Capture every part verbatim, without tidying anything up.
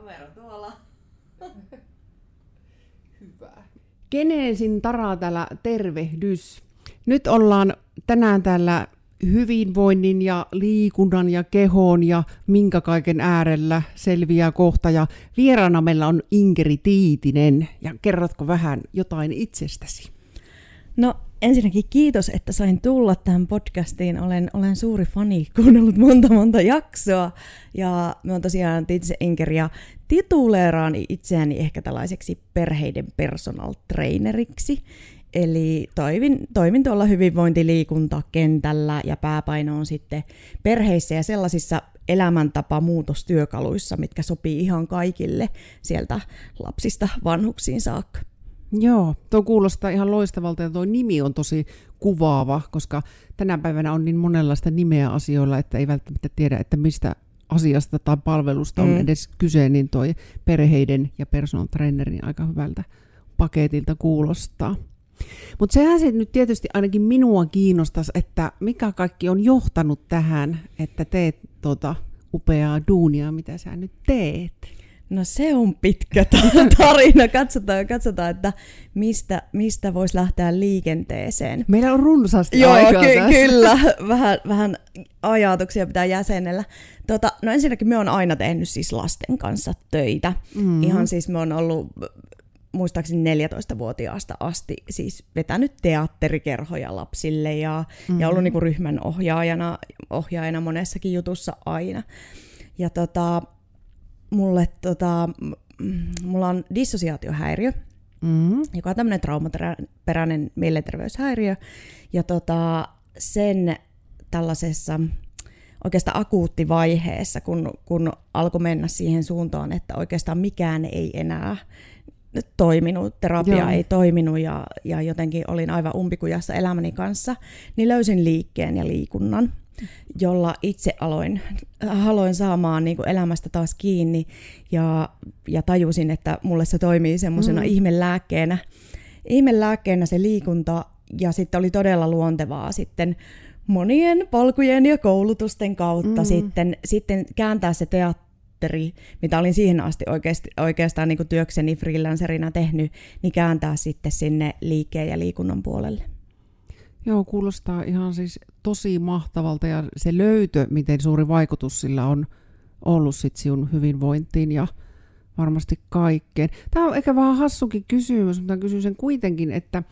Kamera tuolla. Hyvä. Geneesin Tara täällä, tervehdys. Nyt ollaan tänään täällä hyvinvoinnin ja liikunnan ja kehon ja minkä kaiken äärellä selviää kohta. Ja vieraana meillä on Inkeri Tiitinen. Ja kerrotko vähän jotain itsestäsi? No ensinnäkin kiitos, että sain tulla tähän podcastiin. Olen, olen suuri fani, kuunnellut monta monta jaksoa. Ja mä oon tosiaan itse Inkeri ja tituleeraan itseäni ehkä tällaiseksi perheiden personal traineriksi. Eli toimin, toimin tuolla hyvinvointiliikuntakentällä ja pääpaino on sitten perheissä ja sellaisissa elämäntapamuutostyökaluissa, mitkä sopii ihan kaikille sieltä lapsista vanhuksiin saakka. Joo, tuo kuulostaa ihan loistavalta ja tuo nimi on tosi kuvaava, koska tänä päivänä on niin monenlaista nimeä asioilla, että ei välttämättä tiedä, että mistä asiasta tai palvelusta on mm. edes kyse, niin tuo perheiden ja personal trainerin aika hyvältä paketilta kuulostaa. Mutta sehän se nyt tietysti ainakin minua kiinnostaisi, että mikä kaikki on johtanut tähän, että teet tuota upeaa duunia, mitä sä nyt teet. No se on pitkä tarina. Katsotaan, katsotaan että mistä, mistä voisi lähteä liikenteeseen. Meillä on runsaasti Joo, aikaa ky- tässä. Kyllä, vähän, vähän ajatuksia pitää jäsenellä. Tota, no ensinnäkin me on aina tehnyt siis lasten kanssa töitä. Mm-hmm. Ihan siis me on ollut... muistaakseni neljätoistavuotiaasta asti siis vetänyt teatterikerhoja lapsille ja, mm-hmm. ja ollut niinku ryhmän ohjaajana, ohjaajana monessakin jutussa aina. Ja tota, mulle, tota, mulla on dissosiaatiohäiriö, mm-hmm. joka on tämmöinen traumaperäinen mielenterveyshäiriö. Ja tota, sen tällaisessa oikeastaan akuuttivaiheessa, kun, kun alkoi mennä siihen suuntaan, että oikeastaan mikään ei enää... toiminut, terapia Joo. ei toiminut ja, ja jotenkin olin aivan umpikujassa elämäni kanssa, niin löysin liikkeen ja liikunnan, jolla itse aloin, aloin saamaan niin kuin elämästä taas kiinni ja, ja tajusin, että mulle se toimii semmoisena mm. ihmelääkkeenä. Ihmelääkkeenä se liikunta ja sitten oli todella luontevaa sitten monien polkujen ja koulutusten kautta mm. sitten, sitten kääntää se teatteri, mitä olin siihen asti oikeasti, oikeastaan niin kuin työkseni freelancerina tehnyt, niin kääntää sitten sinne liikkeen ja liikunnan puolelle. Joo, kuulostaa ihan siis tosi mahtavalta ja se löytö, miten suuri vaikutus sillä on ollut sit sinun hyvinvointiin ja varmasti kaikkeen. Tämä on ehkä vähän hassukin kysymys, mutta kysyn sen kuitenkin, että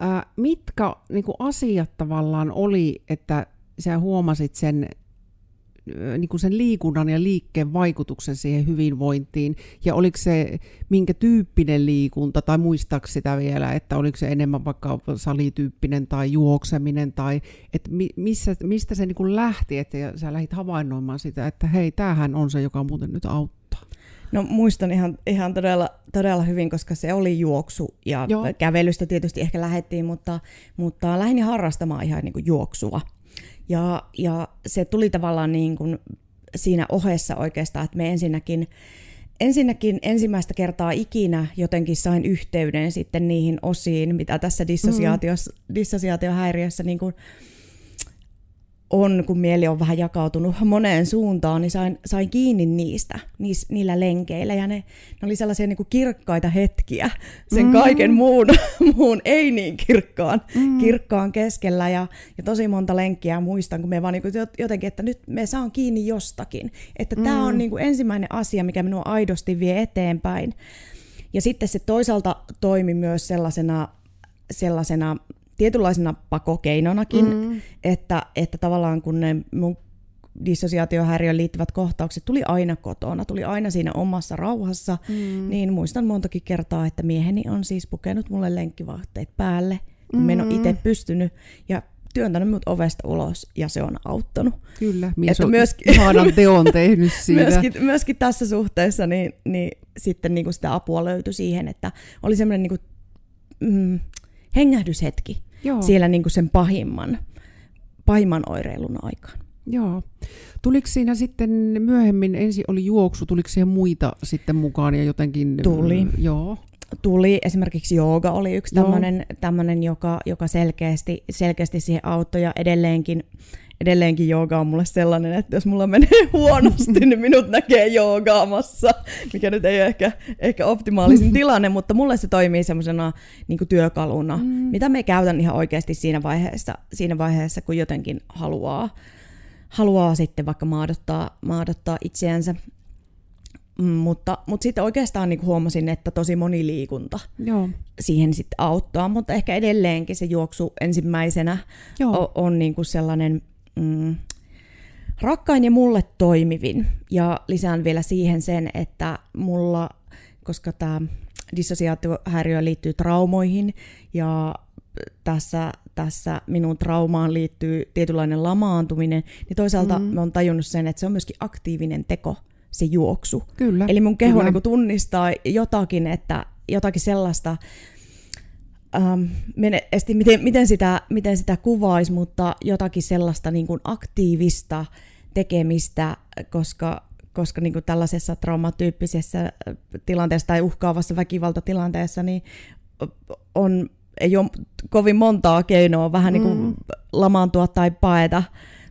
ää, mitkä niin kuin asiat tavallaan oli, että sä huomasit sen, niin kuin sen liikunnan ja liikkeen vaikutuksen siihen hyvinvointiin, ja oliko se minkä tyyppinen liikunta, tai muistaako sitä vielä, että oliko se enemmän vaikka salityyppinen tai juokseminen, tai että missä, mistä se niin kuin lähti, että sä lähdit havainnoimaan sitä, että hei, tämähän on se, joka muuten nyt auttaa. No muistan ihan, ihan todella, todella hyvin, koska se oli juoksu ja Joo. kävelystä tietysti ehkä lähdettiin, mutta, mutta lähdin harrastamaan ihan niin kuin juoksua. Ja, ja se tuli tavallaan niin kuin siinä ohessa oikeastaan, että me ensinnäkin, ensinnäkin ensimmäistä kertaa ikinä jotenkin sain yhteyden sitten niihin osiin, mitä tässä dissosiaatiossa, mm. dissosiaatiohäiriössä niin kuin on, kun mieli on vähän jakautunut moneen suuntaan, niin sain, sain kiinni niistä, niis, niillä lenkeillä. Ja ne, ne oli sellaisia niin kuin kirkkaita hetkiä sen mm. kaiken muun, muun ei niin kirkkaan, mm. kirkkaan keskellä. Ja, ja tosi monta lenkkiä muistan, kun me vaan niin kuin jotenkin, että nyt me saan kiinni jostakin. Että mm. tämä on niin kuin ensimmäinen asia, mikä minua aidosti vie eteenpäin. Ja sitten se toisaalta toimi myös sellaisena... sellaisena tietynlaisena pakokeinonakin, mm. että, että tavallaan kun ne mun dissosiaatiohäiriöön liittyvät kohtaukset tuli aina kotona, tuli aina siinä omassa rauhassa, mm. niin muistan montakin kertaa, että mieheni on siis pukenut mulle lenkkivaatteet päälle, kun mm. mä en ole itse pystynyt ja työntänyt mut ovesta ulos ja se on auttanut. Kyllä, mies on myöskin, ihanan teon tehnyt siinä. myöskin, myöskin tässä suhteessa niin, niin sitten niin kuin sitä apua löytyi siihen, että oli semmoinen niin kuin, mm, hengähdyshetki. Joo. Siellä niin kuin sen pahimman, pahimman oireilun aikaan. Joo. Tuliko siinä sitten myöhemmin, ensin oli juoksu, tuliko siihen muita sitten mukaan ja jotenkin... Tuli. Mm, joo. tuli. Esimerkiksi jooga oli yksi tämmöinen, tämmöinen joka, joka selkeästi, selkeästi siihen auttoi, ja edelleenkin, edelleenkin jooga on mulle sellainen, että jos mulla menee huonosti, niin minut näkee joogaamassa, mikä nyt ei ole ehkä, ehkä optimaalisin tilanne, mutta mulle se toimii semmoisena niin kuin työkaluna, mm. mitä me käytän ihan oikeasti siinä vaiheessa, siinä vaiheessa kun jotenkin haluaa, haluaa sitten vaikka maadottaa, maadottaa itseänsä. Mutta, mutta sitten oikeastaan niin huomasin, että tosi moni liikunta Joo. siihen sitten auttaa, mutta ehkä edelleenkin se juoksu ensimmäisenä Joo. on niin kuin sellainen mm, rakkain ja mulle toimivin. Ja lisään vielä siihen sen, että mulla, koska tämä dissosiaatiohäiriö liittyy traumoihin ja tässä, tässä minun traumaan liittyy tietynlainen lamaantuminen, niin toisaalta mm. mä oon tajunnut sen, että se on myöskin aktiivinen teko. Se juoksu. Kyllä, Eli mun keho niin tunnistaa jotakin, että jotakin sellaista, ähm, miten, miten, sitä, miten sitä kuvaisi, mutta jotakin sellaista niin kuin aktiivista tekemistä, koska, koska niin kuin tällaisessa traumatyyppisessä tilanteessa tai uhkaavassa väkivaltatilanteessa niin on, ei ole kovin montaa keinoa vähän mm. niin kuin lamaantua tai paeta.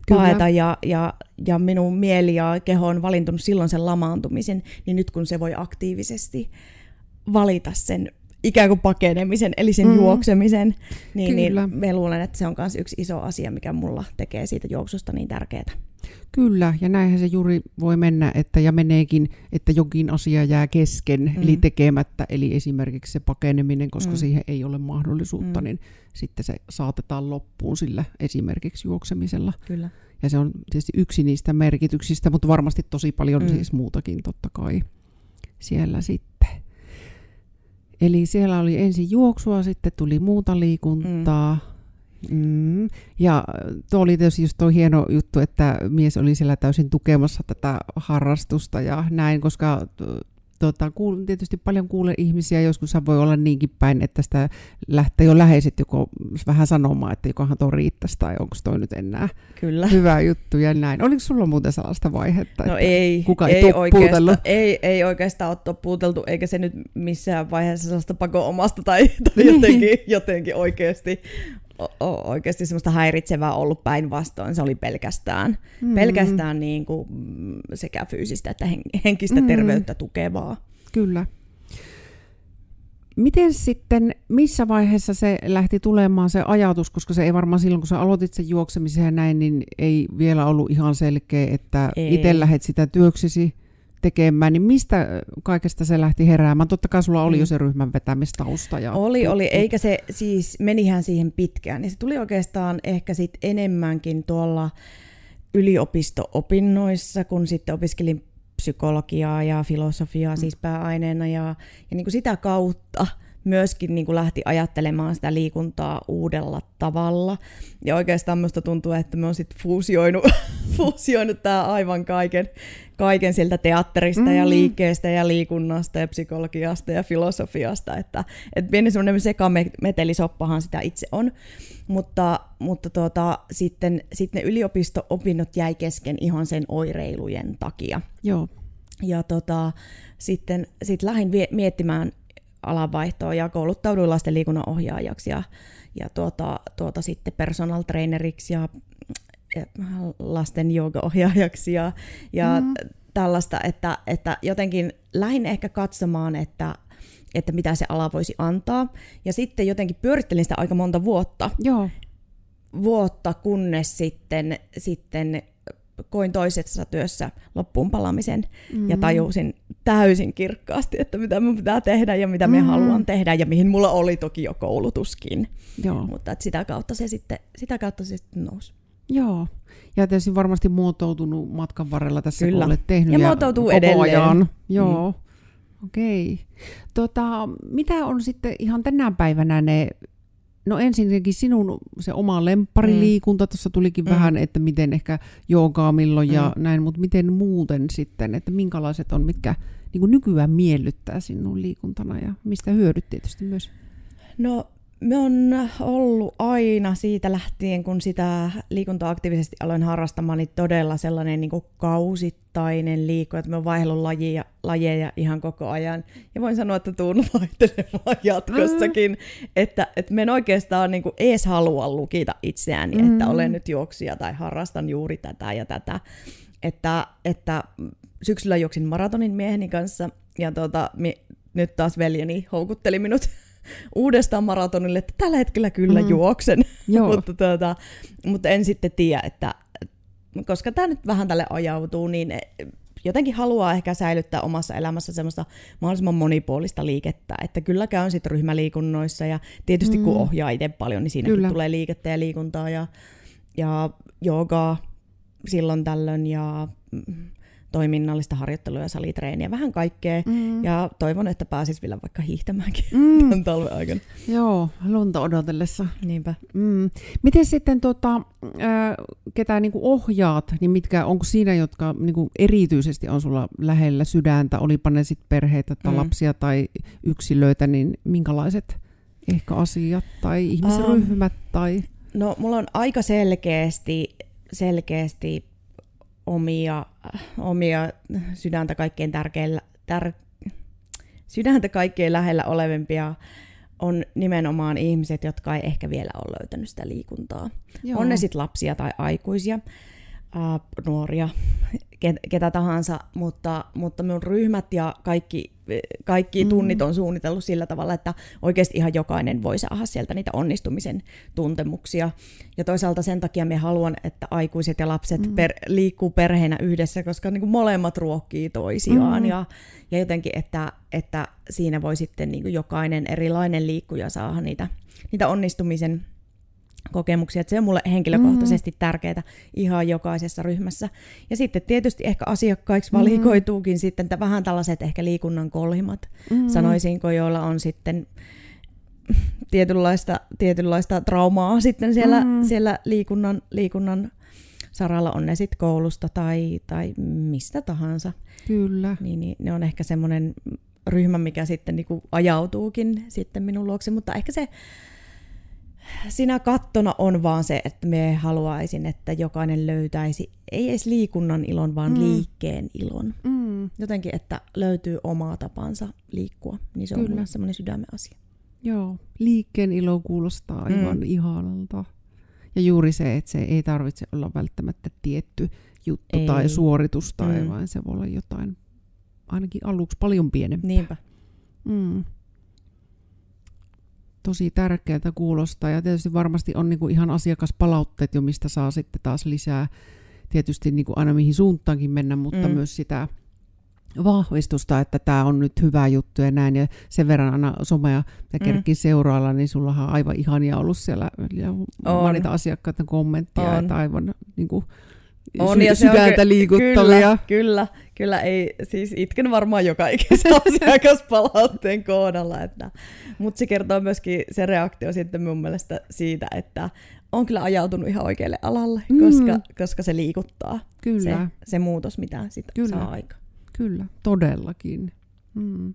Paeta ja, ja, ja minun mieli ja keho on valintunut silloin sen lamaantumisen, niin nyt kun se voi aktiivisesti valita sen ikään kuin pakenemisen, eli sen mm. juoksemisen, niin, niin me luulen, että se on myös yksi iso asia, mikä mulla tekee siitä juoksusta niin tärkeää. Kyllä, ja näinhän se juuri voi mennä, että ja meneekin, että jokin asia jää kesken, mm. eli tekemättä, eli esimerkiksi se pakeneminen, koska mm. siihen ei ole mahdollisuutta, mm. niin sitten se saatetaan loppuun sillä esimerkiksi juoksemisella. Kyllä. Ja se on tietysti yksi niistä merkityksistä, mutta varmasti tosi paljon mm. siis muutakin totta kai siellä sitten. Eli siellä oli ensin juoksua, sitten tuli muuta liikuntaa. Mm. Mm. Ja tuo oli tietysti just tuo hieno juttu, että mies oli siellä täysin tukemassa tätä harrastusta ja näin, koska tuota, kuul- tietysti paljon kuulee ihmisiä, joskus voi olla niinkin päin, että sitä lähtee jo läheiset joko vähän sanomaan, että jokohan tuo riittäisi tai onko tuo nyt enää Kyllä. hyvä juttu ja näin. Oliko sulla muuten sellaista vaihetta, no ei, kuka ei, ei oikeastaan, ei, ei oikeastaan ole toppuuteltu, eikä se nyt missään vaiheessa sellaista pako omasta tai, tai jotenkin, jotenkin oikeasti. O- oikeasti semmoista häiritsevää ollut, päinvastoin se oli pelkästään, mm. pelkästään niin kuin sekä fyysistä että henkistä mm. terveyttä tukevaa. Kyllä. Miten sitten, missä vaiheessa se lähti tulemaan se ajatus, koska se ei varmaan silloin, kun sä aloitit sen juoksemisen ja näin, niin ei vielä ollut ihan selkeä, että itse lähdet sitä työksesi tekemään, niin mistä kaikesta se lähti heräämään? Totta kai sulla oli jo se ryhmän vetämistausta. Ja oli, tuttu. oli, eikä se siis, menihän siihen pitkään. Niin se tuli oikeastaan ehkä sit enemmänkin tuolla yliopisto-opinnoissa, kun sitten opiskelin psykologiaa ja filosofiaa mm. siis pääaineena, ja, ja niin kuin sitä kautta myöskin niin kuin lähti ajattelemaan sitä liikuntaa uudella tavalla. Ja oikeastaan minusta tuntuu, että me on sitten fuusioinut, fuusioinut tämä aivan kaiken, kaiken sieltä teatterista mm-hmm. ja liikkeestä ja liikunnasta ja psykologiasta ja filosofiasta. Että et pieni semmoinen sekametelisoppahan sitä itse on. Mutta, mutta tuota, sitten, sitten ne yliopisto-opinnot jäi kesken ihan sen oireilujen takia. Joo. Ja tota, sitten sit lähdin vie- miettimään alanvaihtoa ja kouluttauduin lasten liikunnan ohjaajaksi ja, ja tuota, tuota sitten personal traineriksi ja lasten joogaohjaajaksi ja, ja mm. tällaista, että, että jotenkin lähdin ehkä katsomaan, että, että mitä se ala voisi antaa. Ja sitten jotenkin pyörittelin sitä aika monta vuotta, Joo. vuotta kunnes sitten, sitten koin toisessa työssä loppuun palaamisen mm-hmm. ja tajusin täysin kirkkaasti, että mitä minun pitää tehdä ja mitä minä mm-hmm. haluan tehdä ja mihin mulla oli toki jo koulutuskin. Joo. Mutta että sitä kautta se sitten, sitä kautta se sitten nousi. Joo. Ja tietysti varmasti muotoutunut matkan varrella tässä, Kyllä. kun olet tehnyt. Ja, ja muotoutuu edelleen. Ajan. Joo. Mm. Okei. Tota, mitä on sitten ihan tänä päivänä ne... No ensinnäkin sinun se oma lemppariliikunta, mm. tuossa tulikin mm. vähän, että miten ehkä joogaa milloin mm. ja näin, mutta miten muuten sitten, että minkälaiset on, mitkä niin kuin nykyään miellyttää sinun liikuntana ja mistä hyödyt tietysti myös? No Me on ollut aina siitä lähtien, kun sitä liikuntaa aktiivisesti aloin harrastamaan, niin todella sellainen niin kuin kausittainen liikku, että me on vaihdellut lajeja, lajeja ihan koko ajan. Ja voin sanoa, että tuun vaihtelemaan jatkossakin, mm. että, että me en oikeastaan niin kuin ees halua lukita itseäni, mm. että olen nyt juoksija tai harrastan juuri tätä ja tätä. Että, että syksyllä juoksin maratonin mieheni kanssa ja tuota, mi, nyt taas veljeni houkutteli minut uudestaan maratonille, että tällä hetkellä kyllä mm. juoksen, mutta, tuota, mutta en sitten tiedä, että koska tämä nyt vähän tälle ajautuu, niin jotenkin haluaa ehkä säilyttää omassa elämässä semmoista mahdollisimman monipuolista liikettä, että kyllä käyn sitten ryhmäliikunnoissa ja tietysti mm. kun ohjaa itse paljon, niin siinäkin kyllä tulee liikettä ja liikuntaa ja, ja joogaa silloin tällöin ja toiminnallista harjoittelua ja salitreeniä, vähän kaikkea. Mm. Ja toivon, että pääsis vielä vaikka hiihtämäänkin mm. tämän talven aikana. Joo, lunta odotellessa. Niinpä. Mm. Miten sitten, tota, ketä niinku ohjaat, niin mitkä, onko siinä, jotka niinku erityisesti on sulla lähellä sydäntä, olipa ne sitten perheitä tai mm. lapsia tai yksilöitä, niin minkälaiset ehkä asiat tai ihmisryhmät? Um, tai... No, mulla on aika selkeästi, selkeästi omia, omia sydäntä kaikkein tärkeillä, tär, sydäntä kaikkein lähellä olevempia on nimenomaan ihmiset, jotka ei ehkä vielä ole löytänyt sitä liikuntaa. Joo. On ne sitten lapsia tai aikuisia, äh, nuoria, ket, ketä tahansa, mutta, mutta minun ryhmät ja kaikki, kaikki mm. tunnit on suunnitellut sillä tavalla, että oikeasti ihan jokainen voi saada sieltä niitä onnistumisen tuntemuksia. Ja toisaalta sen takia minä haluan, että aikuiset ja lapset mm. per, liikkuu perheenä yhdessä, koska niin kuin molemmat ruokkii toisiaan. Mm. Ja, ja jotenkin, että, että siinä voi sitten niin kuin jokainen erilainen liikkuja saada niitä, niitä onnistumisen kokemuksia. Että se on mulle henkilökohtaisesti mm. tärkeää ihan jokaisessa ryhmässä. Ja sitten tietysti ehkä asiakkaiksi mm. valikoituukin sitten t- vähän tällaiset ehkä liikunnan kolhimat, mm. sanoisinko, joilla on sitten tietynlaista, tietynlaista traumaa sitten siellä, mm. siellä liikunnan, liikunnan saralla, on ne sitten koulusta tai, tai mistä tahansa. Kyllä. Niin, niin ne on ehkä semmoinen ryhmä, mikä sitten niinku ajautuukin sitten minun luokse, mutta ehkä se siinä kattona on vaan se, että me haluaisin, että jokainen löytäisi, ei edes liikunnan ilon, vaan mm. liikkeen ilon. Mm. Jotenkin, että löytyy omaa tapansa liikkua, niin se on kyllä semmoinen sydämen asia. Joo, liikkeen ilo kuulostaa aivan mm. ihanalta. Ja juuri se, että se ei tarvitse olla välttämättä tietty juttu ei. tai suoritus tai mm. vaan se voi olla jotain ainakin aluksi paljon pienempää. Niinpä. Mm. Tosi tärkeää kuulostaa ja tietysti varmasti on niinku ihan asiakaspalautteet jo, mistä saa sitten taas lisää tietysti niinku aina mihin suuntaankin mennä, mutta mm. myös sitä vahvistusta, että tämä on nyt hyvä juttu ja näin. Ja sen verran aina somea ja kerkki mm. seuraalla, niin sullahan on aivan ihania ollut siellä niitä asiakkaita kommentteja, on. Että aivan niinku on, sy- ja sydäntä on, liikuttavia. Kyllä, kyllä, kyllä. Ei, siis itken varmaan joka ikäisen asiakaspalautteen kohdalla. Mutta se kertoo myöskin se reaktio sitten mun mielestä siitä, että on kyllä ajautunut ihan oikealle alalle, mm. koska, koska se liikuttaa. Kyllä. Se, se muutos, mitä sitten saa aikaan. Kyllä, todellakin. Mm.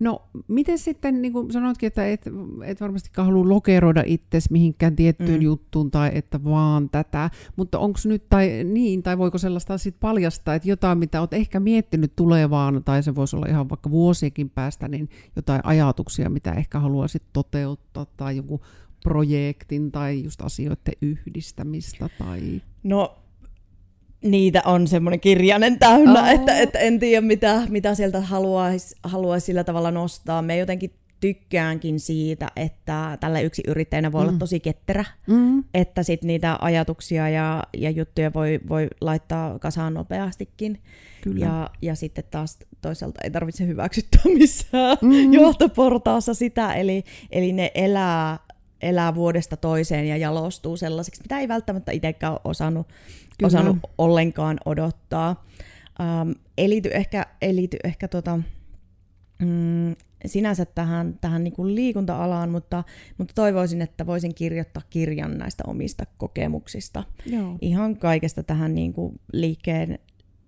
No, miten sitten, niin kuin sanoitkin, että et, et varmastikaan halua lokeroida itsesi mihinkään tiettyyn mm. juttuun tai että vaan tätä, mutta onko nyt tai niin, tai voiko sellaista sitten paljastaa, että jotain, mitä olet ehkä miettinyt tulevaan, tai se voisi olla ihan vaikka vuosienkin päästä, niin jotain ajatuksia, mitä ehkä haluaisit toteuttaa, tai joku projektin, tai just asioiden yhdistämistä, tai... No. Niitä on semmoinen kirjanen täynnä, oh. että, että en tiedä mitä, mitä sieltä haluaisi haluais sillä tavalla nostaa. Me jotenkin tykkäänkin siitä, että tällä yksi yrittäjänä voi mm. olla tosi ketterä, mm. että sit niitä ajatuksia ja, ja juttuja voi, voi laittaa kasaan nopeastikin. Kyllä. Ja, ja sitten taas toisaalta ei tarvitse hyväksyttää missään mm. johtoportaassa sitä, eli, eli ne elää, elää vuodesta toiseen ja jalostuu sellaiseksi, mitä ei välttämättä itsekään ole osannut. Kyllä. osannut ollenkaan odottaa. Ähm, ei liity ehkä, ei liity ehkä tota, mm, sinänsä tähän, tähän niin kuin liikunta-alaan, mutta, mutta toivoisin, että voisin kirjoittaa kirjan näistä omista kokemuksista. Joo. Ihan kaikesta tähän niin kuin liikkeen,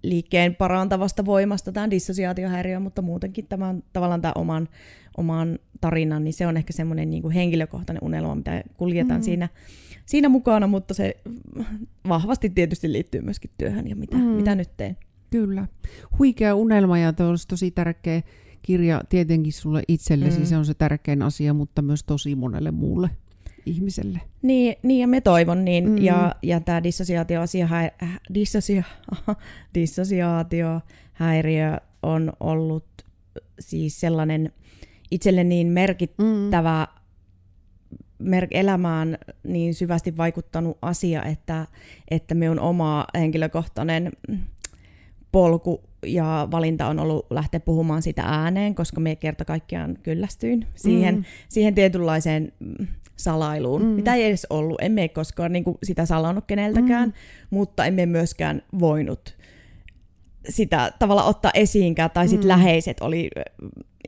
liikkeen parantavasta voimasta, tämän dissosiaatiohäiriöön, mutta muutenkin tämän, tavallaan tämän oman, oman tarinan, niin se on ehkä semmoinen niin kuin henkilökohtainen unelma, mitä kuljetaan mm. siinä, siinä mukana, mutta se vahvasti tietysti liittyy myöskin työhön ja mitä, mm. mitä nyt teen. Kyllä. Huikea unelma ja olisi tosi tärkeä kirja tietenkin sulle itsellesi, mm. se on se tärkein asia, mutta myös tosi monelle muulle ihmiselle. Niin, niin ja me toivon niin. Mm. Ja, ja tämä dissosiaatiohäiriö äh, dissosia, dissosiaatiohäiriö on ollut siis sellainen itselle niin merkittävä, mm. mer- elämään niin syvästi vaikuttanut asia, että, että minun oma henkilökohtainen polku ja valinta on ollut lähteä puhumaan sitä ääneen, koska minä kerta kaikkiaan kyllästyin siihen, mm. siihen tietynlaiseen salailuun, mm. mitä ei edes ollut. Emme koskaan niin kuin sitä salannut keneltäkään, mm. mutta emme myöskään voinut sitä tavalla ottaa esiinkään, tai sitten mm. läheiset oli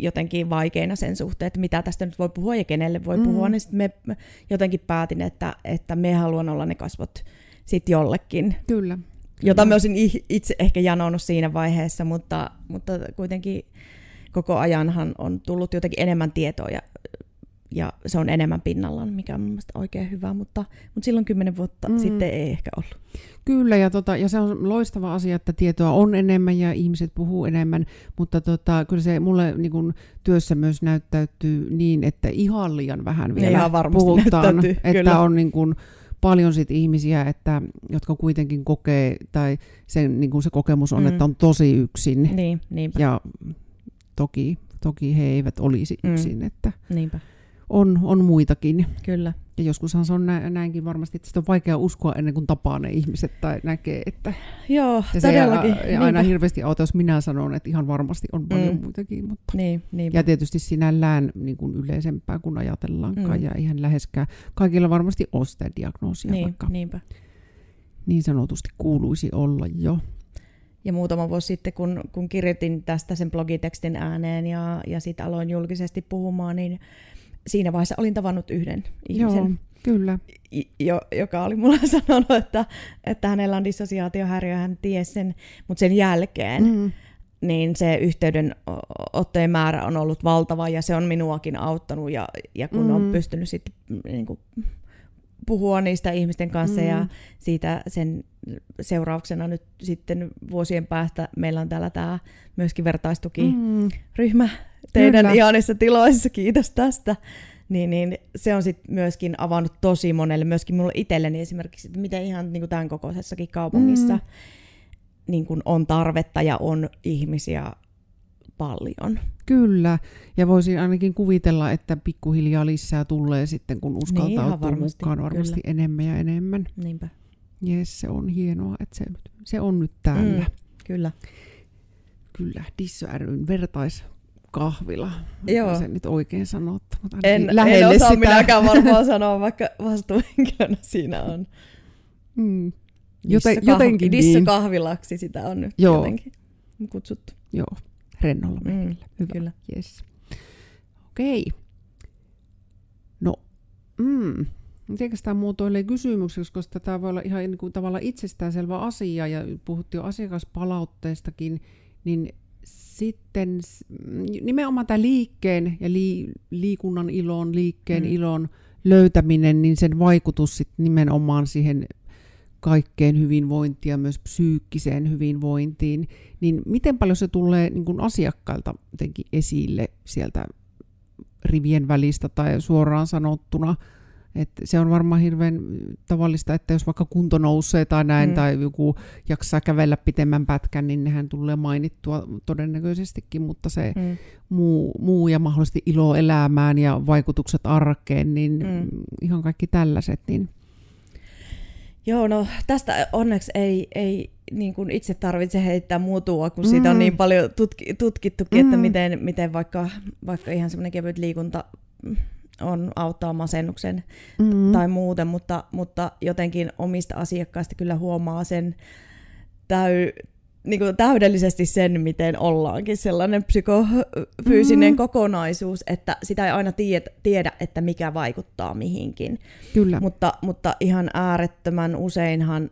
jotenkin vaikeina sen suhteen, että mitä tästä nyt voi puhua ja kenelle voi mm. puhua, niin sitten me jotenkin päätin, että, että me haluan olla ne kasvot sitten jollekin. Kyllä. Jota mä olisin itse ehkä janonut siinä vaiheessa, mutta, mutta kuitenkin koko ajanhan on tullut jotenkin enemmän tietoa ja, ja se on enemmän pinnallaan, mikä on mun mielestä oikein hyvä, mutta, mutta silloin kymmenen vuotta mm. sitten ei ehkä ollut. Kyllä, ja, tota, ja se on loistava asia, että tietoa on enemmän ja ihmiset puhuu enemmän, mutta tota, kyllä se mulle niin kun työssä myös näyttäytyy niin, että ihan liian vähän vielä ihan puhutaan, että kyllä. on niin kun, paljon sit ihmisiä, että, jotka kuitenkin kokee, tai sen, niin kuin se kokemus on, mm. että on tosi yksin. Niin, niinpä. Ja toki, toki he eivät olisi mm. yksin, että niinpä. On, on muitakin. Kyllä. Ja joskushan se on nä- näinkin varmasti, että sitä on vaikea uskoa ennen kuin tapaa ne ihmiset tai näkee, että... Joo, ja todellakin. Ja aina niinpä. Hirveästi auta, jos minä sanon, että ihan varmasti on paljon mm. muitakin, mutta... Niin, ja tietysti sinällään niin kuin yleisempää, kun ajatellaankaan, mm. ja ihan läheskään. Kaikilla varmasti on sitä diagnoosia, niin, vaikka niinpä. Niin sanotusti kuuluisi olla jo. Ja muutama vuosi sitten, kun, kun kirjoitin tästä sen blogitekstin ääneen ja, ja siitä aloin julkisesti puhumaan, niin... Siinä vaiheessa olin tavannut yhden ihmisen, Joo, kyllä. Jo, joka oli mulle sanonut, että, että hänellä on dissosiaatiohäiriö, hän tiesi sen, mutta sen jälkeen mm. niin se yhteydenottojen määrä on ollut valtava ja se on minuakin auttanut ja, ja kun mm. on pystynyt sitten niin kuin, puhua niistä ihmisten kanssa mm. ja siitä sen seurauksena nyt sitten vuosien päästä meillä on täällä tämä myöskin vertaistukiryhmä teidän Kyllä. ihanissa tiloissa, kiitos tästä. Niin, niin, se on sitten myöskin avannut tosi monelle, myöskin minulle itselleni esimerkiksi, että miten ihan niin kuin tämän kokoisessakin kaupungissa mm. niin kuin on tarvetta ja on ihmisiä paljon. Kyllä, ja voisin ainakin kuvitella, että pikkuhiljaa lisää tulee sitten, kun uskaltautuu niin, mukaan varmasti kyllä. enemmän ja enemmän. Niinpä. Jes, se on hienoa, että se, se on nyt täällä. Mm, kyllä. Kyllä, Dissö Ryn vertaiskahvila. Joo. Se nyt oikein sanottu. En, en osaa sitä. Minäkään varmaan sanoa, vaikka vastuuhenkilönä siinä on. Mm. Joten, Dissö jotenkin kahv... niin. Dissö kahvilaksi sitä on nyt Joo. jotenkin kutsuttu. Joo, rennolla meillä. Mm, kyllä. Yes. Okei. No, mm. mitenkäs tämä muotoilee kysymykseksi, koska tämä voi olla ihan niin kuin tavallaan itsestäänselvä asia, ja puhuttiin jo asiakaspalautteestakin, niin sitten nimenomaan tämä liikkeen ja lii, liikunnan ilon, liikkeen mm. ilon löytäminen, niin sen vaikutus sitten nimenomaan siihen kaikkeen hyvinvointiin ja myös psyykkiseen hyvinvointiin, niin miten paljon se tulee niin kuin asiakkailta jotenkin esille sieltä rivien välistä tai suoraan sanottuna? Et se on varmaan hirveän tavallista, että jos vaikka kunto nousee tai näin, mm. tai joku jaksaa kävellä pitemmän pätkän, niin nehän tulee mainittua todennäköisestikin, mutta se mm. muu, muu ja mahdollisesti ilo elämään ja vaikutukset arkeen, niin mm. ihan kaikki tällaiset. Niin. Joo, no tästä onneksi ei, ei niin kuin itse tarvitse heittää mutua, kun mm. siitä on niin paljon tutki, tutkittukin, mm. että miten, miten vaikka, vaikka ihan semmoinen kevyt liikunta... on auttaa masennuksen mm-hmm. tai muuten, mutta, mutta jotenkin omista asiakkaista kyllä huomaa sen täy, niin kuin täydellisesti sen, miten ollaankin sellainen psykofyysinen mm-hmm. kokonaisuus, että sitä ei aina tiedä, tiedä että mikä vaikuttaa mihinkin. Kyllä. Mutta, mutta ihan äärettömän useinhan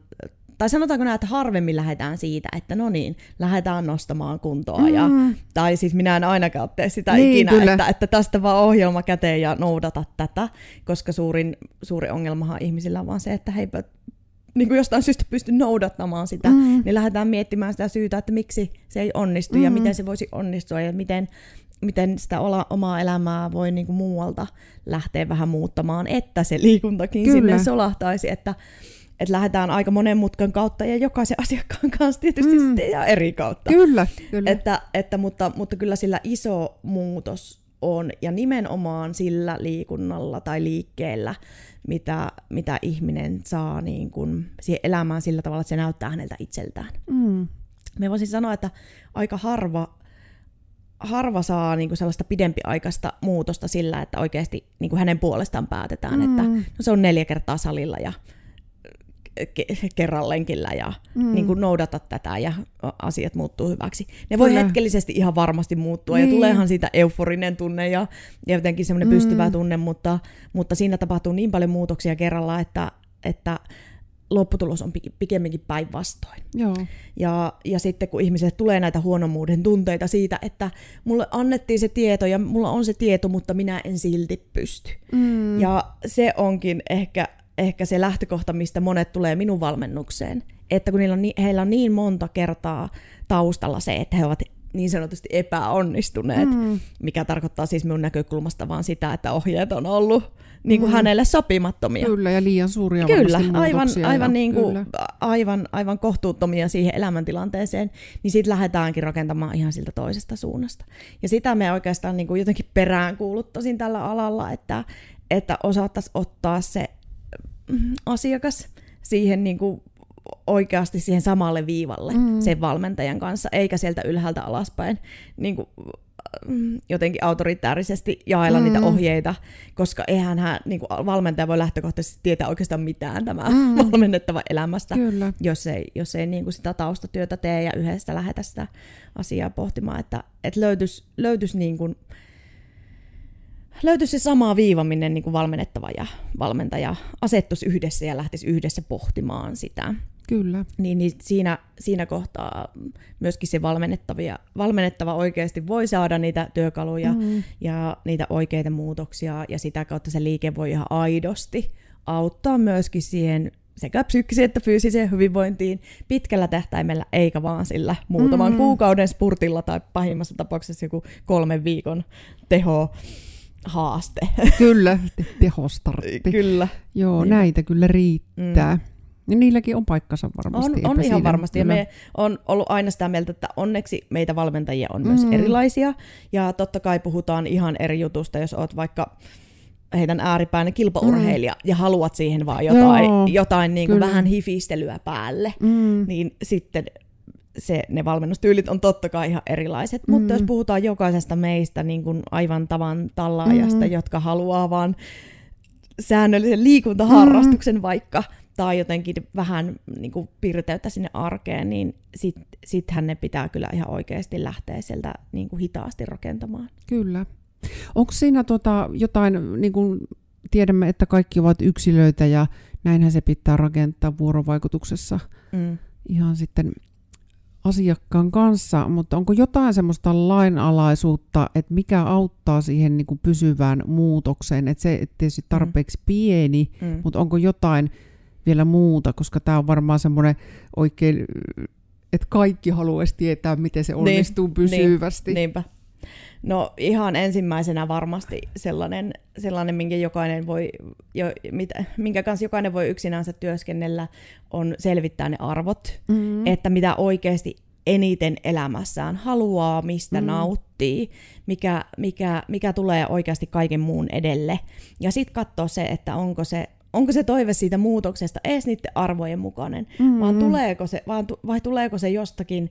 tai sanotaanko näin, että harvemmin lähdetään siitä, että no niin, lähdetään nostamaan kuntoa. Mm. Ja, tai siis minä en ainakaan tee sitä niin, ikinä, että, että tästä vaan ohjelma käteen ja noudata tätä, koska suurin, suuri ongelmahan ihmisillä on vaan se, että he eivät niin kuin jostain syystä pysty noudattamaan sitä, mm. niin lähdetään miettimään sitä syytä, että miksi se ei onnistu mm. ja miten se voisi onnistua ja miten, miten sitä omaa elämää voi niin kuin muualta lähteä vähän muuttamaan, että se liikuntakin Kyllä. sinne solahtaisi, että että lähdetään aika monen mutkan kautta ja jokaisen asiakkaan kanssa tietysti mm. ja eri kautta. Kyllä, kyllä. Että, että, mutta, mutta kyllä sillä iso muutos on, ja nimenomaan sillä liikunnalla tai liikkeellä, mitä, mitä ihminen saa niin kun siihen elämään sillä tavalla, että se näyttää häneltä itseltään. Mm. Me voisin sanoa, että aika harva, harva saa niin kun sellaista pidempiaikaista muutosta sillä, että oikeasti niin kun hänen puolestaan päätetään, mm. että no, se on neljä kertaa salilla ja Ke- kerran lenkillä ja mm. niin kuin noudata tätä ja asiat muuttuu hyväksi. Ne voi Kyllä. hetkellisesti ihan varmasti muuttua niin. ja tuleehan siitä euforinen tunne ja, ja jotenkin semmoinen mm. pystyvä tunne, mutta, mutta siinä tapahtuu niin paljon muutoksia kerralla, että, että lopputulos on pikemminkin päinvastoin. Joo. Ja, ja sitten kun ihmiselle tulee näitä huonommuuden tunteita siitä, että mulle annettiin se tieto ja mulla on se tieto, mutta minä en silti pysty. Mm. Ja se onkin ehkä Ehkä se lähtökohta, mistä monet tulee minun valmennukseen, että kun niillä on ni- heillä on niin monta kertaa taustalla se, että he ovat niin sanotusti epäonnistuneet, mm. mikä tarkoittaa siis minun näkökulmasta vaan sitä, että ohjeet on ollut niin kuin mm. hänelle sopimattomia. Kyllä, ja liian suuria Kyllä, aivan, aivan, ja, niin kuin, kyllä. Aivan, aivan kohtuuttomia siihen elämäntilanteeseen, niin siitä lähdetäänkin rakentamaan ihan siltä toisesta suunnasta. Ja sitä me oikeastaan niin kuin jotenkin peräänkuuluttaisin tällä alalla, että, että osattaisiin ottaa se asiakas siihen niin kuin oikeasti siihen samalle viivalle mm. sen valmentajan kanssa, eikä sieltä ylhäältä alaspäin niin kuin jotenkin autoritäärisesti jaella mm. niitä ohjeita, koska eihän hän, niin kuin valmentaja voi lähtökohtaisesti tietää oikeastaan mitään tämä mm. valmennettava elämästä, Kyllä. jos ei, jos ei niin kuin sitä taustatyötä tee ja yhdessä lähetä sitä asiaa pohtimaan, että, että löytyisi, löytyisi niin kuin löytyisi se sama viiva, minne niin kuin valmennettava ja valmentaja asettuisi yhdessä ja lähtisi yhdessä pohtimaan sitä. Kyllä. Niin, niin siinä, siinä kohtaa myöskin se valmennettava oikeasti voi saada niitä työkaluja mm. ja niitä oikeita muutoksia, ja sitä kautta se liike voi ihan aidosti auttaa myöskin siihen sekä psyykkiseen että fyysiseen hyvinvointiin pitkällä tähtäimellä, eikä vaan sillä muutaman mm. kuukauden spurtilla tai pahimmassa tapauksessa joku kolmen viikon teho. Haaste. Kyllä, tehostartti. Kyllä. Joo, niin. Näitä kyllä riittää. Mm. Ja niilläkin on paikkansa varmasti. On, on ihan siinä. Varmasti. Ja me on ollut aina sitä mieltä, että onneksi meitä valmentajia on mm. myös erilaisia. Ja totta kai puhutaan ihan eri jutusta, jos oot vaikka heidän ääripään kilpaurheilija mm. ja haluat siihen vaan jotain, Joo, jotain niin kuin vähän hifistelyä päälle, mm. niin sitten Se, ne valmennustyylit on totta kai ihan erilaiset, mm. mutta jos puhutaan jokaisesta meistä niin kuin aivan tavan tallaajasta, mm. jotka haluaa vaan säännöllisen liikuntaharrastuksen mm. vaikka, tai jotenkin vähän niin kuin pirteyttä sinne arkeen, niin sit, sittenhän ne pitää kyllä ihan oikeasti lähteä sieltä niin kuin hitaasti rakentamaan. Kyllä. Onko siinä tota jotain, niin kuin tiedämme, että kaikki ovat yksilöitä ja näinhän se pitää rakentaa vuorovaikutuksessa mm. ihan sitten asiakkaan kanssa, mutta onko jotain semmoista lainalaisuutta, että mikä auttaa siihen niin kuin pysyvään muutokseen, että se tietysti tarpeeksi mm. pieni, mm. mutta onko jotain vielä muuta, koska tämä on varmaan semmoinen oikein, että kaikki haluaisi tietää, miten se onnistuu niin, pysyvästi. Niin, niinpä. No ihan ensimmäisenä varmasti sellainen, sellainen minkä, jokainen voi, jo, mitä, minkä kanssa jokainen voi yksinänsä työskennellä, on selvittää ne arvot, mm-hmm. että mitä oikeasti eniten elämässään haluaa, mistä mm-hmm. nauttii, mikä, mikä, mikä tulee oikeasti kaiken muun edelle. Ja sitten katsoa se, että onko se, onko se toive siitä muutoksesta edes niiden arvojen mukainen, mm-hmm. vaan tuleeko se, vaan, vai tuleeko se jostakin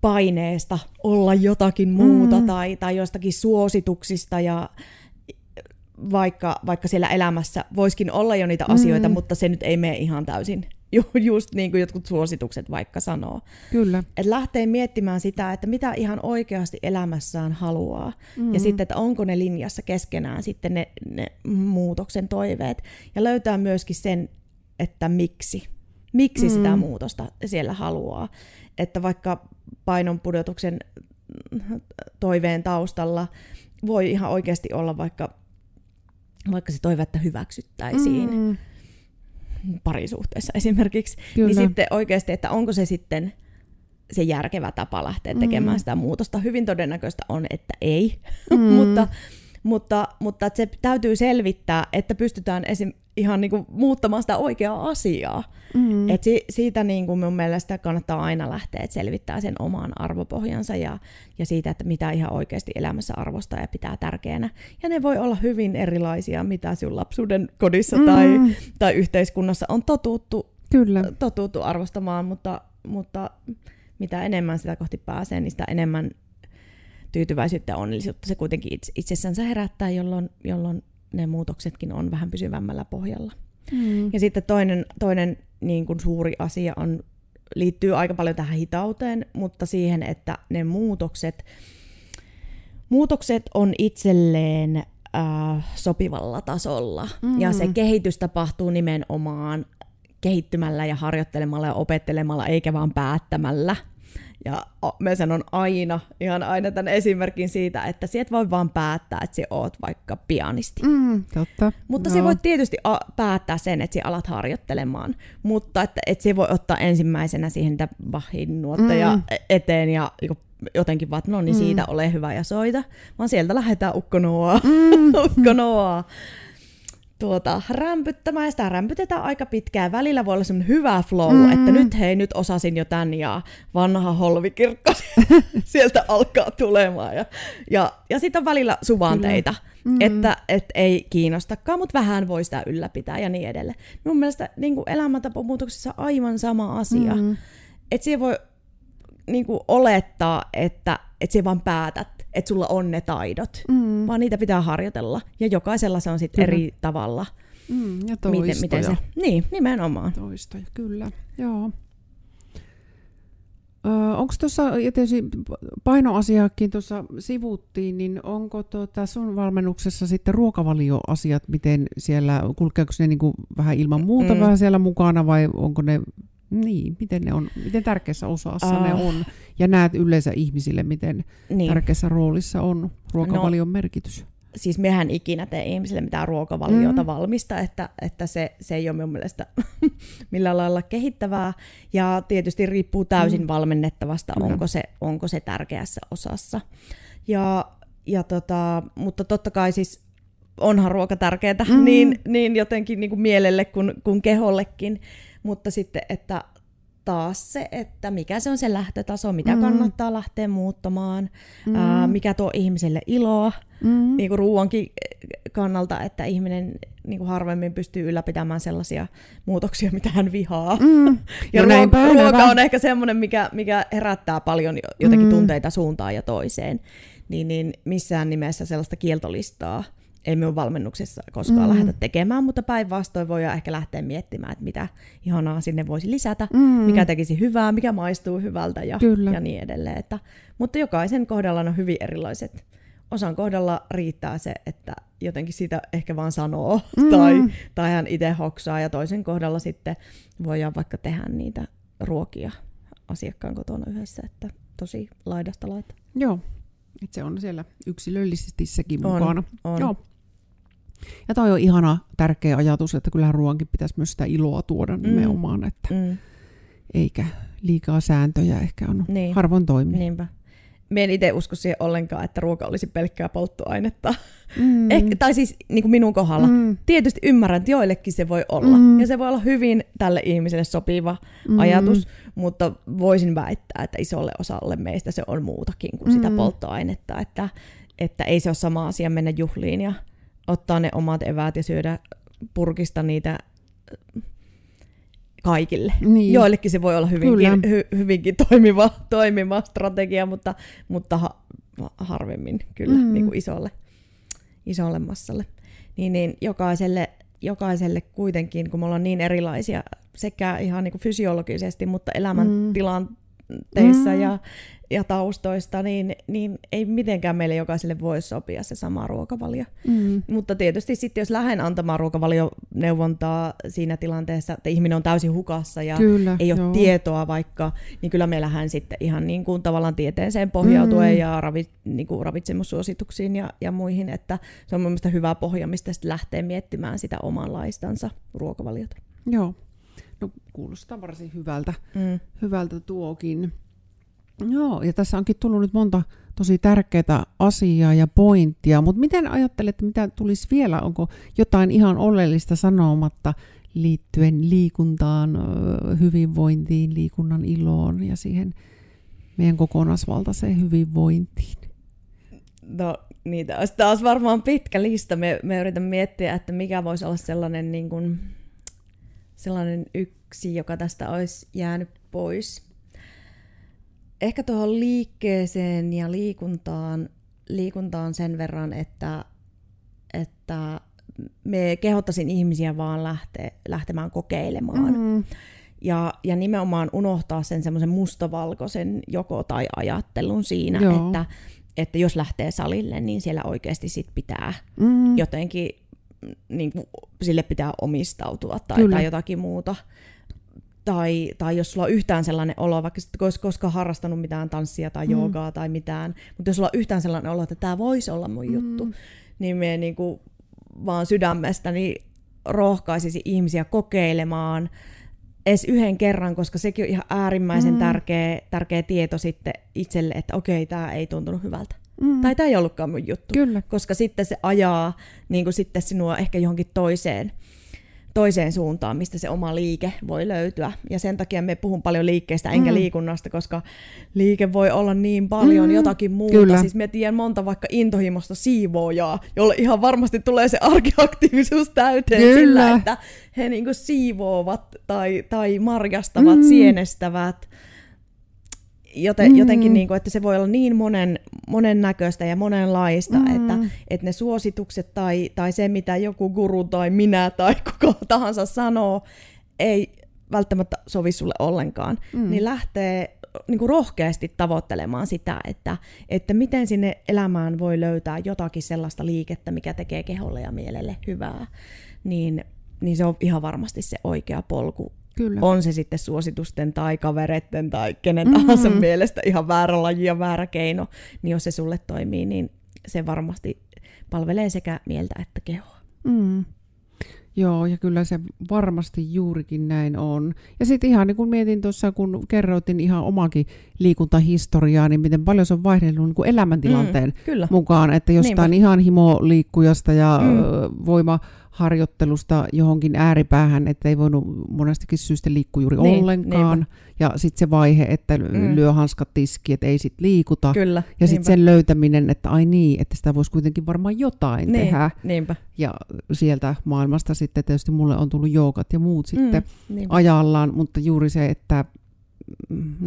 paineesta olla jotakin muuta mm. tai, tai jostakin suosituksista, ja vaikka, vaikka siellä elämässä voisikin olla jo niitä mm. asioita, mutta se nyt ei mene ihan täysin, Ju, just niin kuin jotkut suositukset vaikka sanoo. Kyllä. Et lähtee miettimään sitä, että mitä ihan oikeasti elämässään haluaa mm. ja sitten, että onko ne linjassa keskenään sitten ne, ne muutoksen toiveet, ja löytää myöskin sen, että miksi. miksi sitä mm. muutosta siellä haluaa. Että vaikka painonpudotuksen toiveen taustalla voi ihan oikeasti olla vaikka, vaikka se toive, että hyväksyttäisiin mm. parisuhteessa esimerkiksi. Kyllä. Niin sitten oikeasti, että onko se sitten se järkevä tapa lähteä tekemään mm. sitä muutosta. Hyvin todennäköistä on, että ei, mm. mutta... Mutta, mutta se täytyy selvittää, että pystytään esim. Ihan niinku muuttamaan sitä oikeaa asiaa. Mm. Et si, siitä niinku mun mielestä kannattaa aina lähteä, että selvittää sen oman arvopohjansa ja, ja siitä, että mitä ihan oikeasti elämässä arvostaa ja pitää tärkeänä. Ja ne voi olla hyvin erilaisia, mitä sinun lapsuuden kodissa mm. tai, tai yhteiskunnassa on totuttu, Kyllä. totuttu arvostamaan, mutta, mutta mitä enemmän sitä kohti pääsee, niin sitä enemmän tyytyväisyyttä ja onnellisuutta se kuitenkin itsessänsä herättää, jolloin, jolloin ne muutoksetkin on vähän pysyvämmällä pohjalla. Mm. Ja sitten toinen, toinen niin kuin suuri asia on, liittyy aika paljon tähän hitauteen, mutta siihen, että ne muutokset, muutokset on itselleen äh, sopivalla tasolla. Mm. Ja se kehitys tapahtuu nimenomaan kehittymällä ja harjoittelemalla ja opettelemalla, eikä vaan päättämällä. Ja mä sanon aina, ihan aina tämän esimerkin siitä, että sä et voi vaan päättää, että sä oot vaikka pianisti. Mm, totta. Mutta no. sä voit tietysti a- päättää sen, että sä alat harjoittelemaan, mutta että et sä voi ottaa ensimmäisenä siihen niitä vahinnuotteja mm. eteen ja jotenkin vaan, no niin mm. siitä ole hyvä ja soita, vaan sieltä lähdetään ukkonoa, mm. ukkonoa. Tuota, rämpyttämään ja sitä rämpytetään aika pitkään. Välillä voi olla semmoinen hyvä flow, mm-hmm. että nyt hei, nyt osasin jo tämän ja vanha holvikirkko sieltä alkaa tulemaan. Ja, ja, ja sitten on välillä suvanteita, mm-hmm. että et ei kiinnostakaan, mutta vähän voi sitä ylläpitää ja niin edelleen. Mun mielestä niin kuin elämäntapamuutoksissa on aivan sama asia. Mm-hmm. Että siihen voi niin kuin olettaa, että et siihen vaan päätät, että sulla on ne taidot, mm. vaan niitä pitää harjoitella. Ja jokaisella se on sitten eri tavalla. Mm, ja toistoja. Miten, miten se, niin, nimenomaan. Toistoja, kyllä. Joo. Ö, onko tuossa, tietysti painoasiaakin tuossa sivuttiin, niin onko tuota sun valmennuksessa sitten ruokavalioasiat, miten siellä, kulkeeko ne niin kuin vähän ilman muuta mm. vähän siellä mukana vai onko ne... Niin, miten, ne on, miten tärkeässä osassa uh, ne on? Ja näet yleensä ihmisille, miten niin. tärkeässä roolissa on ruokavalion no, merkitys? Siis mehän ikinä tee ihmisille mitään ruokavaliota mm. valmista, että, että se, se ei ole mun mielestä millään lailla kehittävää. Ja tietysti riippuu täysin mm. valmennettavasta, onko se, onko se tärkeässä osassa. Ja, ja tota, mutta totta kai siis onhan ruoka tärkeää mm. niin, niin jotenkin niin kuin mielelle kuin, kuin kehollekin. Mutta sitten, että taas se, että mikä se on se lähtötaso, mitä mm. kannattaa lähteä muuttamaan, mm. ää, mikä tuo ihmiselle iloa, mm. niin kuin ruoankin kannalta, että ihminen niin kuin harvemmin pystyy ylläpitämään sellaisia muutoksia, mitä hän vihaa. Mm. Ja no näin, ruoka, ruoka on ehkä semmoinen, mikä, mikä herättää paljon jotenkin mm. tunteita suuntaan ja toiseen, niin, niin missään nimessä sellaista kieltolistaa. Ei minun valmennuksessa koskaan mm. lähdetä tekemään, mutta päinvastoin voidaan ehkä lähteä miettimään, että mitä ihanaa sinne voisi lisätä, mm. mikä tekisi hyvää, mikä maistuu hyvältä ja, ja niin edelleen. Että, mutta jokaisen kohdalla on hyvin erilaiset. Osan kohdalla riittää se, että jotenkin sitä ehkä vaan sanoo mm. tai, tai hän itse hoksaa ja toisen kohdalla sitten voidaan vaikka tehdä niitä ruokia asiakkaan kotona yhdessä, että tosi laidasta laitaan. Joo, että se on siellä yksilöllisesti sekin on, mukana. On. Joo. Ja toi on ihana tärkeä ajatus, että kyllähän ruoankin pitäisi myös sitä iloa tuoda mm. nimenomaan, että mm. eikä liikaa sääntöjä ehkä on niin. harvoin toimii. Niinpä. Mä en itse usko siihen ollenkaan, että ruoka olisi pelkkää polttoainetta. Mm. Eh, tai siis niin kuin minun kohdalla. Mm. Tietysti ymmärrän, että joillekin se voi olla. Mm. Ja se voi olla hyvin tälle ihmiselle sopiva mm. ajatus, mutta voisin väittää, että isolle osalle meistä se on muutakin kuin mm. sitä polttoainetta. Että, että ei se ole sama asia mennä juhliin ja ottaa ne omat eväät ja syödä purkista niitä kaikille. Niin. Joillekin se voi olla hyvinkin, hy, hyvinkin toimiva, toimiva strategia, mutta, mutta ha, harvemmin kyllä mm. niin kuin isolle, isolle massalle. Niin, niin jokaiselle, jokaiselle kuitenkin, kun me ollaan niin erilaisia sekä ihan niin kuin fysiologisesti, mutta elämäntilan mm. teissä mm. ja, ja taustoista, niin, niin ei mitenkään meille jokaiselle voi sopia se sama ruokavalio. Mm. Mutta tietysti sitten, jos lähden antamaan ruokavalioneuvontaa siinä tilanteessa, että ihminen on täysin hukassa ja kyllä, ei ole joo. tietoa vaikka, niin kyllä me lähden sitten ihan niin kuin tavallaan tieteeseen pohjautuen mm. ja ravi, niin kuin ravitsemussuosituksiin ja, ja muihin, että se on mun mielestä hyvä pohja, mistä sitten lähtee miettimään sitä omanlaistansa ruokavaliota. Joo. No, kuulostaa varsin hyvältä, mm. hyvältä tuokin. Joo, ja tässä onkin tullut nyt monta tosi tärkeää asiaa ja pointtia, mutta miten ajattelet, mitä tulisi vielä, onko jotain ihan oleellista sanomatta liittyen liikuntaan, hyvinvointiin, liikunnan iloon ja siihen meidän kokonaisvaltaiseen hyvinvointiin? No, niitä olisi taas varmaan pitkä lista. Me, me yritän miettiä, että mikä voisi olla sellainen... niin kuin Sellainen yksi, joka tästä olisi jäänyt pois. Ehkä tuohon liikkeeseen ja liikuntaan, liikuntaan sen verran, että, että me kehottaisin ihmisiä vaan lähteä, lähtemään kokeilemaan. Mm-hmm. Ja, ja nimenomaan unohtaa sen semmoisen mustavalkoisen joko tai ajattelun siinä, että, että jos lähtee salille, niin siellä oikeasti sit pitää mm-hmm. jotenkin... Niin kuin sille pitää omistautua tai, tai jotakin muuta. Tai, tai jos sulla on yhtään sellainen olo, vaikka et olisi koskaan harrastanut mitään tanssia tai mm. joogaa tai mitään, mutta jos sulla on yhtään sellainen olo, että tämä voisi olla mun mm. juttu, niin me niin kuin vaan sydämestäni rohkaisisi ihmisiä kokeilemaan edes yhden kerran, koska sekin on ihan äärimmäisen mm. tärkeä, tärkeä tieto sitten itselle, että okei, tämä ei tuntunut hyvältä. Mm. Tai tämä ei ollutkaan mun juttu, kyllä. Koska sitten se ajaa niin kuin sitten sinua ehkä johonkin toiseen, toiseen suuntaan, mistä se oma liike voi löytyä. Ja sen takia me puhun paljon liikkeestä enkä mm. liikunnasta, koska liike voi olla niin paljon mm. jotakin muuta. Kyllä. Siis me tiedän monta vaikka intohimosta siivoojaa, jolle ihan varmasti tulee se arkiaktiivisuus täyteen kyllä. sillä, että he niin kuin siivoovat tai, tai marjastavat, mm. sienestävät. Joten, jotenkin, mm. niin kuin, että se voi olla niin monen, monen näköistä ja monenlaista, mm. että, että ne suositukset tai, tai se, mitä joku guru tai minä tai kuka tahansa sanoo, ei välttämättä sovi sulle ollenkaan. Mm. Niin lähtee niin kuin rohkeasti tavoittelemaan sitä, että, että miten sinne elämään voi löytää jotakin sellaista liikettä, mikä tekee keholle ja mielelle hyvää. Niin, niin se on ihan varmasti se oikea polku. Kyllä. On se sitten suositusten tai kavereiden tai kenen tahansa mm-hmm. mielestä ihan väärä laji ja väärä keino, niin jos se sulle toimii, niin se varmasti palvelee sekä mieltä että kehoa. Mm. Joo, ja kyllä se varmasti juurikin näin on. Ja sitten ihan niin kuin mietin tuossa, kun kerroitin ihan omakin liikuntahistoriaa, niin miten paljon se on vaihdellut niin kuin elämäntilanteen mm, mukaan, että jostain niin ihan himoliikkujasta ja mm. voimaharjoittelusta johonkin ääripäähän, että ei voinut monestikin syystä liikkua juuri niin, ollenkaan. Niinpä. Ja sitten se vaihe, että mm. lyö hanskat tiskiin, että ei sitten liikuta. Kyllä, ja sitten sen löytäminen, että ai niin, että sitä voisi kuitenkin varmaan jotain niin, tehdä. Niinpä. Ja sieltä maailmasta sitten tietysti mulle on tullut joogat ja muut mm, sitten niinpä. Ajallaan, mutta juuri se, että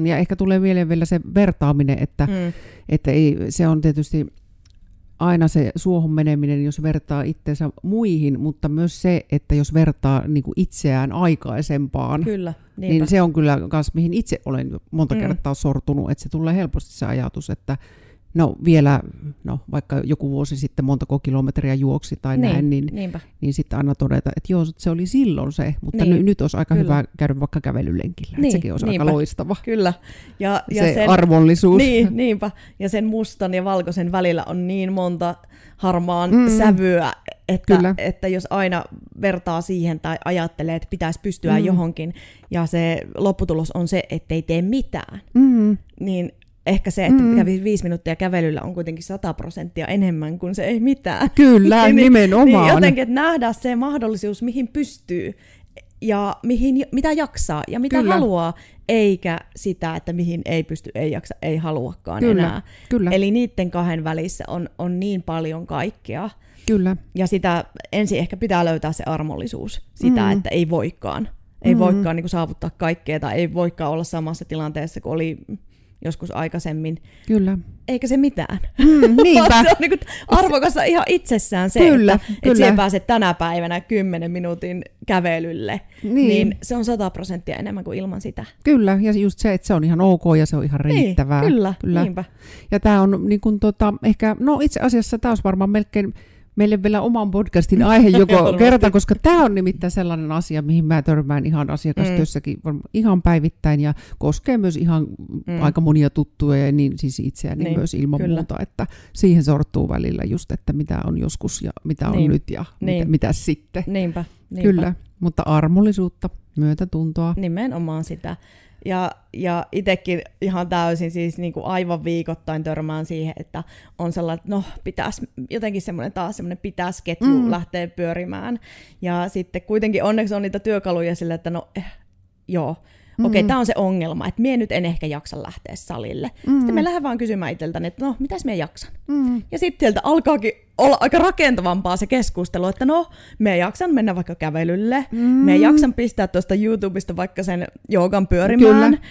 ja ehkä tulee mieleen vielä se vertaaminen, että, mm. että ei, se on tietysti aina se suohon meneminen, jos vertaa itseensä muihin, mutta myös se, että jos vertaa niin kuin itseään aikaisempaan, kyllä, niin se on kyllä myös, mihin itse olen monta mm. kertaa sortunut, että se tulee helposti se ajatus, että no vielä, no vaikka joku vuosi sitten montako kilometriä juoksi tai niin, näin, niin, niin sitten aina todeta, että joo, se oli silloin se, mutta niin, n- nyt olisi aika kyllä. hyvä käydä vaikka kävelylenkillä, niin, sekin olisi niinpä. Aika loistava. Kyllä. Ja, ja se sen, arvollisuus. Niin, niinpä. Ja sen mustan ja valkoisen välillä on niin monta harmaan mm. sävyä, että, että jos aina vertaa siihen tai ajattelee, että pitäisi pystyä mm. johonkin, ja se lopputulos on se, ettei tee mitään, mm. niin... Ehkä se, että mitä mm. viisi minuuttia kävelyllä on kuitenkin sata prosenttia enemmän kuin se ei mitään. Kyllä, niin, nimenomaan. Niin jotenkin, että nähdään se mahdollisuus, mihin pystyy ja mihin, mitä jaksaa ja mitä kyllä. haluaa, eikä sitä, että mihin ei pysty, ei jaksa, ei haluakaan kyllä, enää. Kyllä. Eli niiden kahden välissä on, on niin paljon kaikkea. Kyllä. Ja sitä ensin ehkä pitää löytää se armollisuus, sitä, mm. että ei voikaan. Ei mm. voikaan niin kuin saavuttaa kaikkea tai ei voikaan olla samassa tilanteessa kuin oli... joskus aikaisemmin. Kyllä. Eikä se mitään. Mm, niinpä. Se on niin kuin arvokasta ihan itsessään se, kyllä, että, kyllä. että siihen pääset tänä päivänä kymmenen minuutin kävelylle. Niin. niin se on sata prosenttia enemmän kuin ilman sitä. Kyllä, ja just se, että se on ihan ok ja se on ihan riittävää. Niin, kyllä, kyllä, niinpä. Ja tämä on niin kuin tota, ehkä, no itse asiassa tämä olisi varmaan melkein meille vielä oman podcastin aihe joko kerta, koska tämä on nimittäin sellainen asia, mihin mä törmään ihan asiakastyössäkin mm. ihan päivittäin ja koskee myös ihan mm. aika monia tuttuja ja niin, siis itseäni niin, myös ilman kyllä. muuta, että siihen sortuu välillä just, että mitä on joskus ja mitä on niin. nyt ja niin. mitä, mitä sitten. Niinpä, niinpä. Kyllä, mutta armollisuutta, myötätuntoa. Nimenomaan sitä. Ja, ja itsekin ihan täysin siis niin kuin aivan viikoittain törmään siihen, että on sellainen, että no pitäisi jotenkin semmoinen taas semmoinen pitäisi ketju mm. lähteä pyörimään. Ja sitten kuitenkin onneksi on niitä työkaluja sille, että no eh, joo, mm. okei, okay, tämä on se ongelma, että mie nyt en ehkä jaksa lähteä salille. Mm. Sitten me lähdetään vaan kysymään itseltäni, että no mitäs mie jaksan. Mm. Ja sitten sieltä alkaakin olla aika rakentavampaa se keskustelu, että no, me jaksan mennä vaikka kävelylle, mm. me jaksan pistää tuosta YouTubesta vaikka sen joogan pyörimään, kyllä.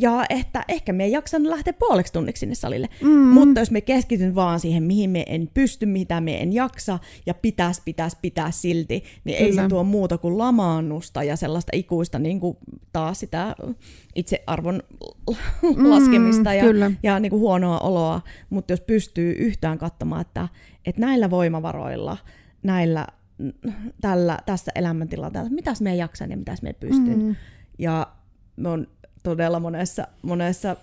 ja että ehkä me jaksan lähteä puoleksi tunniksi sinne salille. Mm. Mutta jos me keskityn vaan siihen, mihin me en pysty, mitä me en jaksa, ja pitäisi, pitäisi, pitäisi silti, niin kyllä. ei se tuo muuta kuin lamaannusta ja sellaista ikuista niin kuin taas sitä itsearvon mm. laskemista ja, ja niin kuin huonoa oloa. Mutta jos pystyy yhtään katsomaan, että että näillä voimavaroilla, näillä, tällä, tässä elämäntilanteella, mitäs me jaksan ja mitäs me pystyn. Mm. Ja me on todella monessa, monessa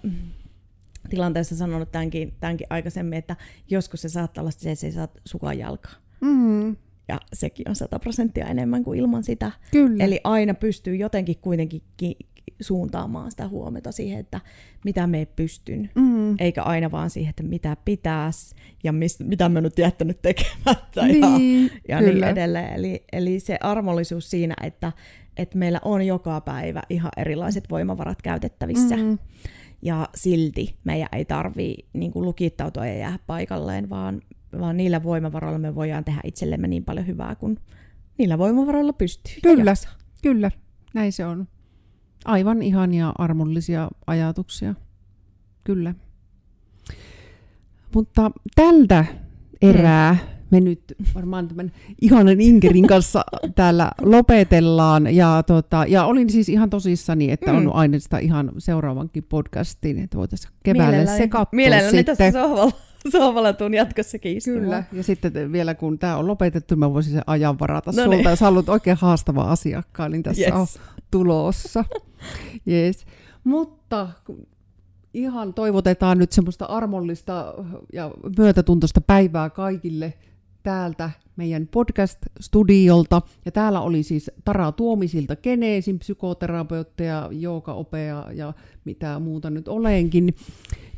tilanteessa sanonut tämänkin, tämänkin aikaisemmin, että joskus se saattaa olla se, että ei saa sukan jalkaa. Mm. Ja sekin on sata prosenttia enemmän kuin ilman sitä. Kyllä. Eli aina pystyy jotenkin kuitenkin ki- suuntaamaan sitä huomiota siihen, että mitä me ei pystyn, mm. eikä aina vaan siihen, että mitä pitäisi ja mis, mitä me nyt jättänyt tekemättä niin, ja, ja niin edelleen. Eli, eli se armollisuus siinä, että, että meillä on joka päivä ihan erilaiset voimavarat käytettävissä mm. ja silti meidän ei tarvitse niin kuin lukittautua ja jäädä paikalleen, vaan, vaan niillä voimavaroilla me voidaan tehdä itsellemme niin paljon hyvää kuin niillä voimavaroilla pystyy. Kyllä, kyllä, näin se on. Aivan ihania armollisia ajatuksia, kyllä. Mutta tältä erää me nyt varmaan tämän ihanan Inkerin kanssa täällä lopetellaan. Ja, tota, ja olin siis ihan tosissani, että on aina sitä ihan seuraavankin podcastiin, että voitaisiin keväällä mielellä, se katsoa mielellä, sitten. Mielelläni tässä sohvalla. Sohvalla tuun jatkossakin istumaan. Kyllä, ja sitten vielä kun tämä on lopetettu, mä voisin sen ajan varata no niin. sulta, jos haluat oikein haastava asiakkaan, niin tässä yes. on tulossa. Yes. Mutta ihan toivotetaan nyt semmoista armollista ja myötätuntoista päivää kaikille täältä meidän podcast-studiolta. Ja täällä oli siis Tara Tuomisilta, Geneesin psykoterapeutteja, joogaopea ja mitä muuta nyt olenkin,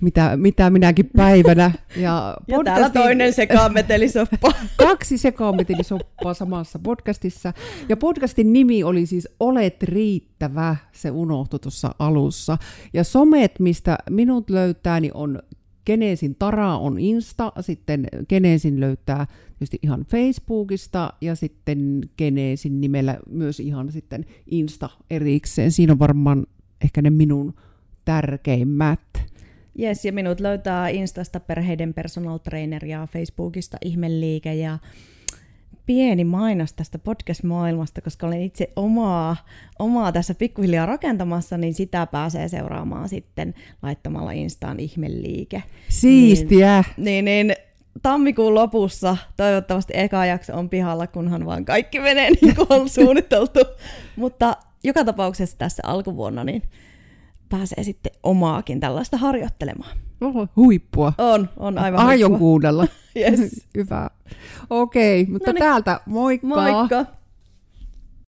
mitä, mitä minäkin päivänä. Ja, ja täällä toinen sekaametelisoppa. Kaksi sekaametelisoppaa samassa podcastissa. Ja podcastin nimi oli siis Olet riittävä, se unohtui tuossa alussa. Ja somet, mistä minut löytää, niin on Geneesin Tara on Insta, sitten Geneesin löytää tietysti ihan Facebookista ja sitten Geneesin nimellä myös ihan sitten Insta erikseen. Siinä on varmaan ehkä ne minun tärkeimmät. Jes, ja minut löytää Instasta Perheiden Personal Trainer ja Facebookista Ihmeliike ja pieni mainos tästä podcast-maailmasta, koska olen itse omaa, omaa tässä pikkuhiljaa rakentamassa, niin sitä pääsee seuraamaan sitten laittamalla Instaan Ihmeliike. Siistiä! Niin, niin, niin tammikuun lopussa toivottavasti eka jakso on pihalla, kunhan vaan kaikki menee niin kuin on suunniteltu. Mutta joka tapauksessa tässä alkuvuonna niin pääsee sitten omaakin tällaista harjoittelemaan. Oho, huippua. On, on aivan aion huippua. Aion kuudella. Yes. Hyvä. Okei, mutta no niin. Täältä moikka. Moikka.